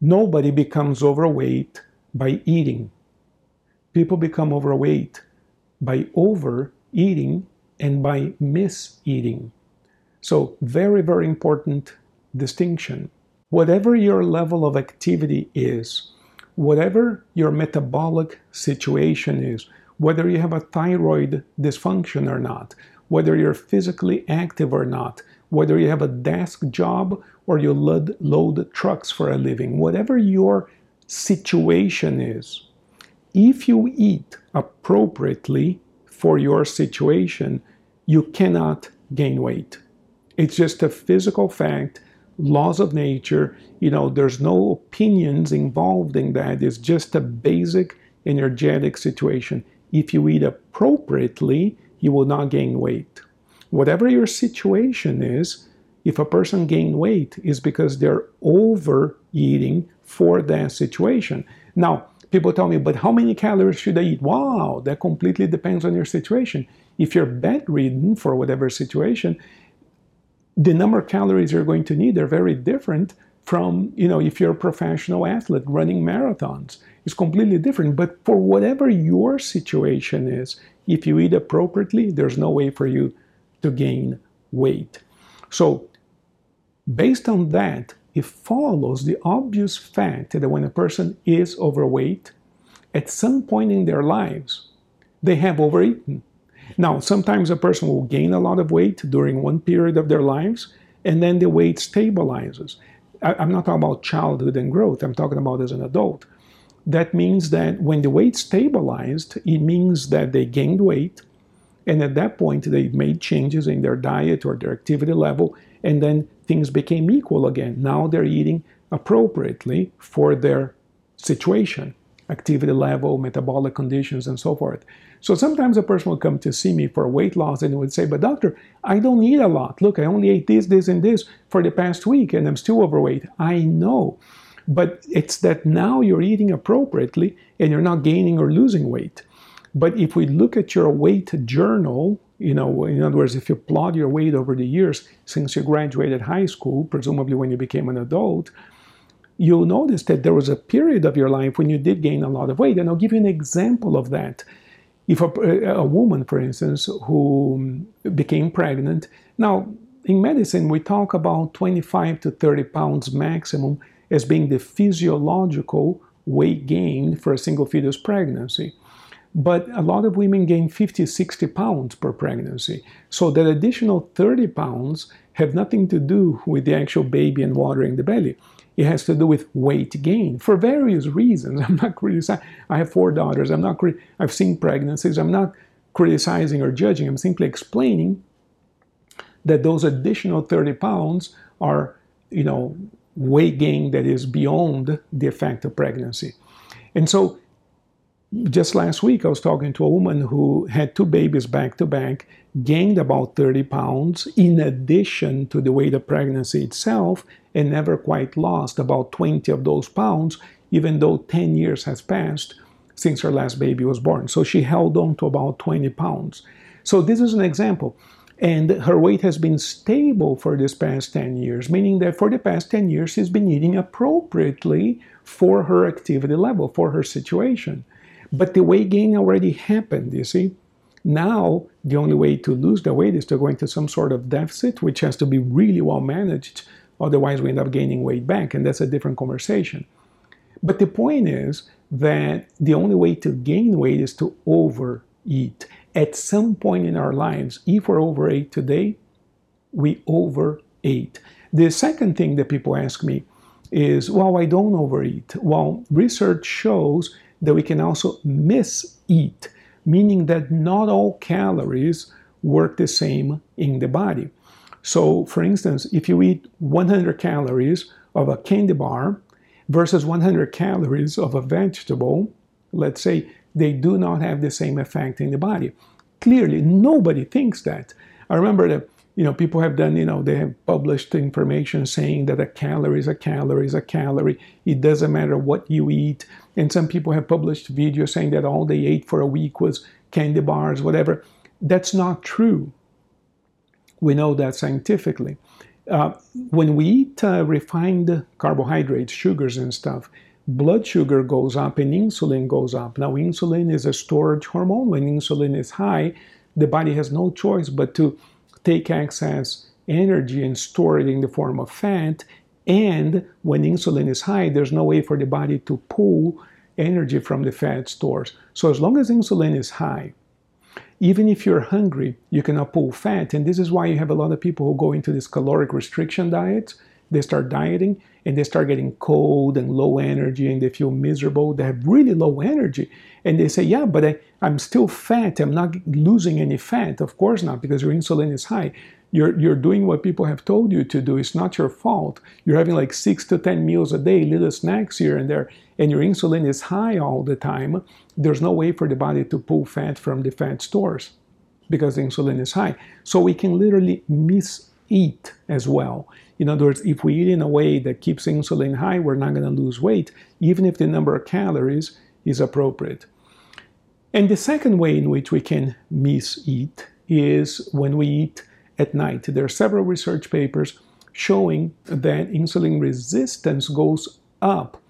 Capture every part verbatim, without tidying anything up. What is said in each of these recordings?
Nobody becomes overweight by eating. People become overweight by overeating and by miseating. So very, very important distinction. Whatever your level of activity is, whatever your metabolic situation is, whether you have a thyroid dysfunction or not, whether you're physically active or not, whether you have a desk job or you load, load trucks for a living, whatever your situation is, if you eat appropriately for your situation, you cannot gain weight. It's just a physical fact, laws of nature, you know, there's no opinions involved in that. It's just a basic energetic situation. If you eat appropriately, you will not gain weight. Whatever your situation is, if a person gains weight, is because they're overeating for that situation. Now, people tell me, but how many calories should I eat? Wow, that completely depends on your situation. If you're bedridden for whatever situation, the number of calories you're going to need are very different from, you know, if you're a professional athlete running marathons. It's completely different. But for whatever your situation is, if you eat appropriately, there's no way for you to gain weight. So based on that, it follows the obvious fact that when a person is overweight, at some point in their lives, they have overeaten. Now, sometimes a person will gain a lot of weight during one period of their lives, and then the weight stabilizes. I, I'm not talking about childhood and growth. I'm talking about as an adult. That means that when the weight stabilized, it means that they gained weight, and at that point, they made changes in their diet or their activity level, and then things became equal again. Now they're eating appropriately for their situation, activity level, metabolic conditions, and so forth. So sometimes a person will come to see me for weight loss and would say, but doctor, I don't eat a lot. Look, I only ate this, this, and this for the past week, and I'm still overweight. I know, but it's that now you're eating appropriately and you're not gaining or losing weight. But if we look at your weight journal, you know, in other words, if you plot your weight over the years since you graduated high school, presumably when you became an adult, you'll notice that there was a period of your life when you did gain a lot of weight. And I'll give you an example of that. If a, a woman, for instance, who became pregnant, now in medicine, we talk about twenty-five to thirty pounds maximum as being the physiological weight gain for a single fetus pregnancy. But a lot of women gain fifty, sixty pounds per pregnancy. So that additional thirty pounds have nothing to do with the actual baby and watering the belly. It has to do with weight gain for various reasons. I'm not criticizing. I have four daughters. I'm not. Cri- I've seen pregnancies. I'm not criticizing or judging. I'm simply explaining that those additional thirty pounds are, you know, weight gain that is beyond the effect of pregnancy. And so, just last week, I was talking to a woman who had two babies back to back, gained about thirty pounds in addition to the weight of pregnancy itself, and never quite lost about twenty of those pounds, even though ten years has passed since her last baby was born. So she held on to about twenty pounds. So this is an example. And her weight has been stable for this past ten years, meaning that for the past ten years, she's been eating appropriately for her activity level, for her situation. But the weight gain already happened, you see. Now, the only way to lose the weight is to go into some sort of deficit, which has to be really well managed. Otherwise, we end up gaining weight back, and that's a different conversation. But the point is that the only way to gain weight is to overeat. At some point in our lives, if we're overweight today, we overate. The second thing that people ask me is, well, I don't overeat. Well, research shows that we can also miseat, meaning that not all calories work the same in the body. So, for instance, if you eat one hundred calories of a candy bar versus one hundred calories of a vegetable, let's say, they do not have the same effect in the body. Clearly, nobody thinks that. I remember that, you know, people have done, you know, they have published information saying that a calorie is a calorie is a calorie. It doesn't matter what you eat. And some people have published videos saying that all they ate for a week was candy bars, whatever. That's not true. We know that scientifically. Uh, when we eat uh, refined carbohydrates, sugars and stuff, blood sugar goes up and insulin goes up. Now, insulin is a storage hormone. When insulin is high, the body has no choice but to take excess energy and store it in the form of fat. And when insulin is high, there's no way for the body to pull energy from the fat stores. So as long as insulin is high, even if you're hungry, you cannot pull fat. And this is why you have a lot of people who go into this caloric restriction diet. They start dieting and they start getting cold and low energy and they feel miserable. They have really low energy. And they say, yeah, but I, I'm still fat. I'm not losing any fat. Of course not, because your insulin is high. You're, you're doing what people have told you to do. It's not your fault. You're having like six to ten meals a day, little snacks here and there, and your insulin is high all the time. There's no way for the body to pull fat from the fat stores because insulin is high. So we can literally mis-eat as well. In other words, if we eat in a way that keeps insulin high, we're not going to lose weight, even if the number of calories is appropriate. And the second way in which we can mis-eat is when we eat at night. There are several research papers showing that insulin resistance goes up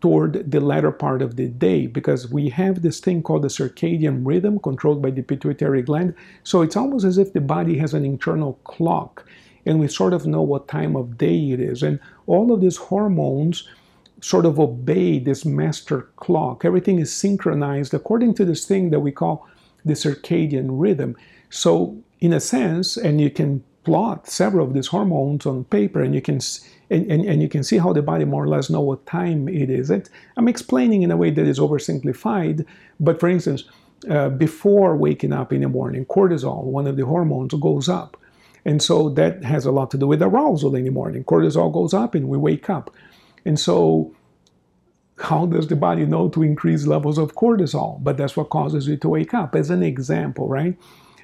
toward the latter part of the day because we have this thing called the circadian rhythm controlled by the pituitary gland. So it's almost as if the body has an internal clock and we sort of know what time of day it is. And all of these hormones sort of obey this master clock. Everything is synchronized according to this thing that we call the circadian rhythm. So in a sense, and you can plot several of these hormones on paper, and you can and, and, and you can see how the body more or less know what time it is. And I'm explaining in a way that is oversimplified, but for instance, uh, before waking up in the morning, cortisol, one of the hormones, goes up. And so that has a lot to do with arousal in the morning. Cortisol goes up and we wake up. And so how does the body know to increase levels of cortisol? But that's what causes you to wake up, as an example, right?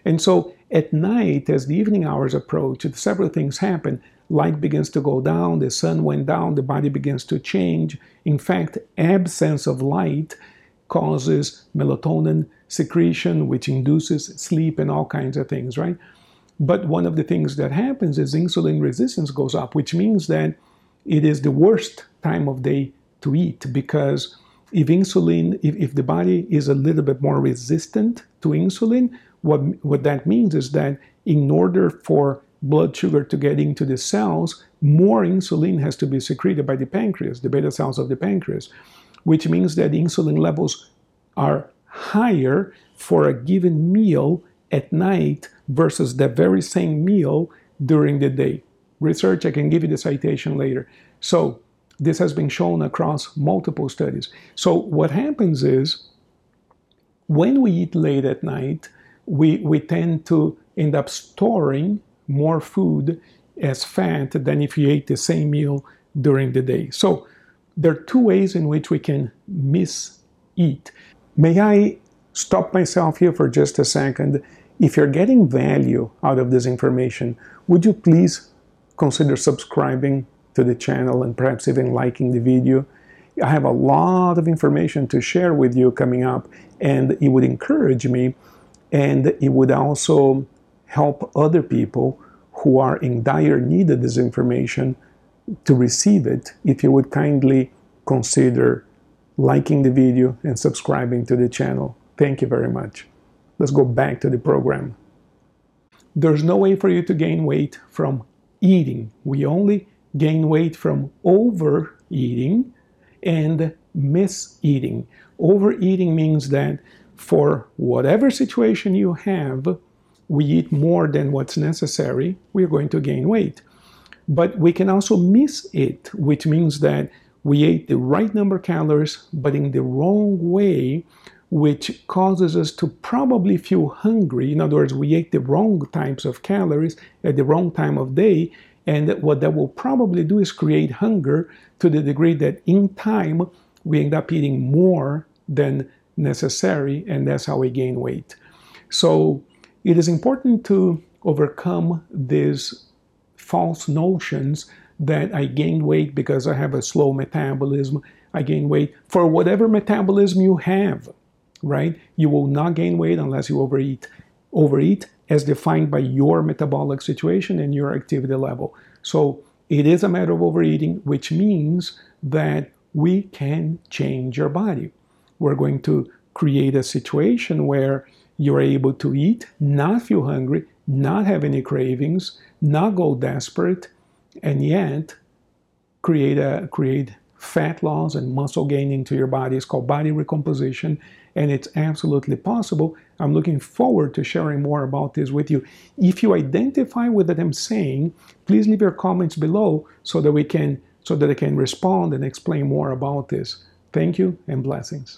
And so at night, as the evening hours approach, several things happen. Light begins to go down, the sun went down, the body begins to change. In fact, absence of light causes melatonin secretion, which induces sleep and all kinds of things, right? But one of the things that happens is insulin resistance goes up, which means that it is the worst time of day to eat, because if insulin, if, if the body is a little bit more resistant to insulin, What, what that means is that in order for blood sugar to get into the cells, more insulin has to be secreted by the pancreas, the beta cells of the pancreas, which means that insulin levels are higher for a given meal at night versus the very same meal during the day. Research, I can give you the citation later. So this has been shown across multiple studies. So what happens is when we eat late at night, We, we tend to end up storing more food as fat than if you ate the same meal during the day. So there are two ways in which we can mis-eat. May I stop myself here for just a second? If you're getting value out of this information, would you please consider subscribing to the channel and perhaps even liking the video? I have a lot of information to share with you coming up, and it would encourage me. And it would also help other people who are in dire need of this information to receive it, if you would kindly consider liking the video and subscribing to the channel. Thank you very much. Let's go back to the program. There's no way for you to gain weight from eating. We only gain weight from overeating and mis-eating. Overeating means that for whatever situation you have, we eat more than what's necessary, we're going to gain weight. But we can also miss it, which means that we ate the right number of calories, but in the wrong way, which causes us to probably feel hungry. In other words, we ate the wrong types of calories at the wrong time of day, and what that will probably do is create hunger to the degree that in time, we end up eating more than necessary, and that's how we gain weight. So it is important to overcome these false notions that I gained weight because I have a slow metabolism. I gain weight for whatever metabolism you have, right? You will not gain weight unless you overeat. Overeat as defined by your metabolic situation and your activity level. So it is a matter of overeating, which means that we can change your body. We're going to create a situation where you're able to eat, not feel hungry, not have any cravings, not go desperate, and yet create a create fat loss and muscle gain into your body. It's called body recomposition, and it's absolutely possible. I'm looking forward to sharing more about this with you. If you identify with what I'm saying, please leave your comments below so that we can so that I can respond and explain more about this. Thank you and blessings.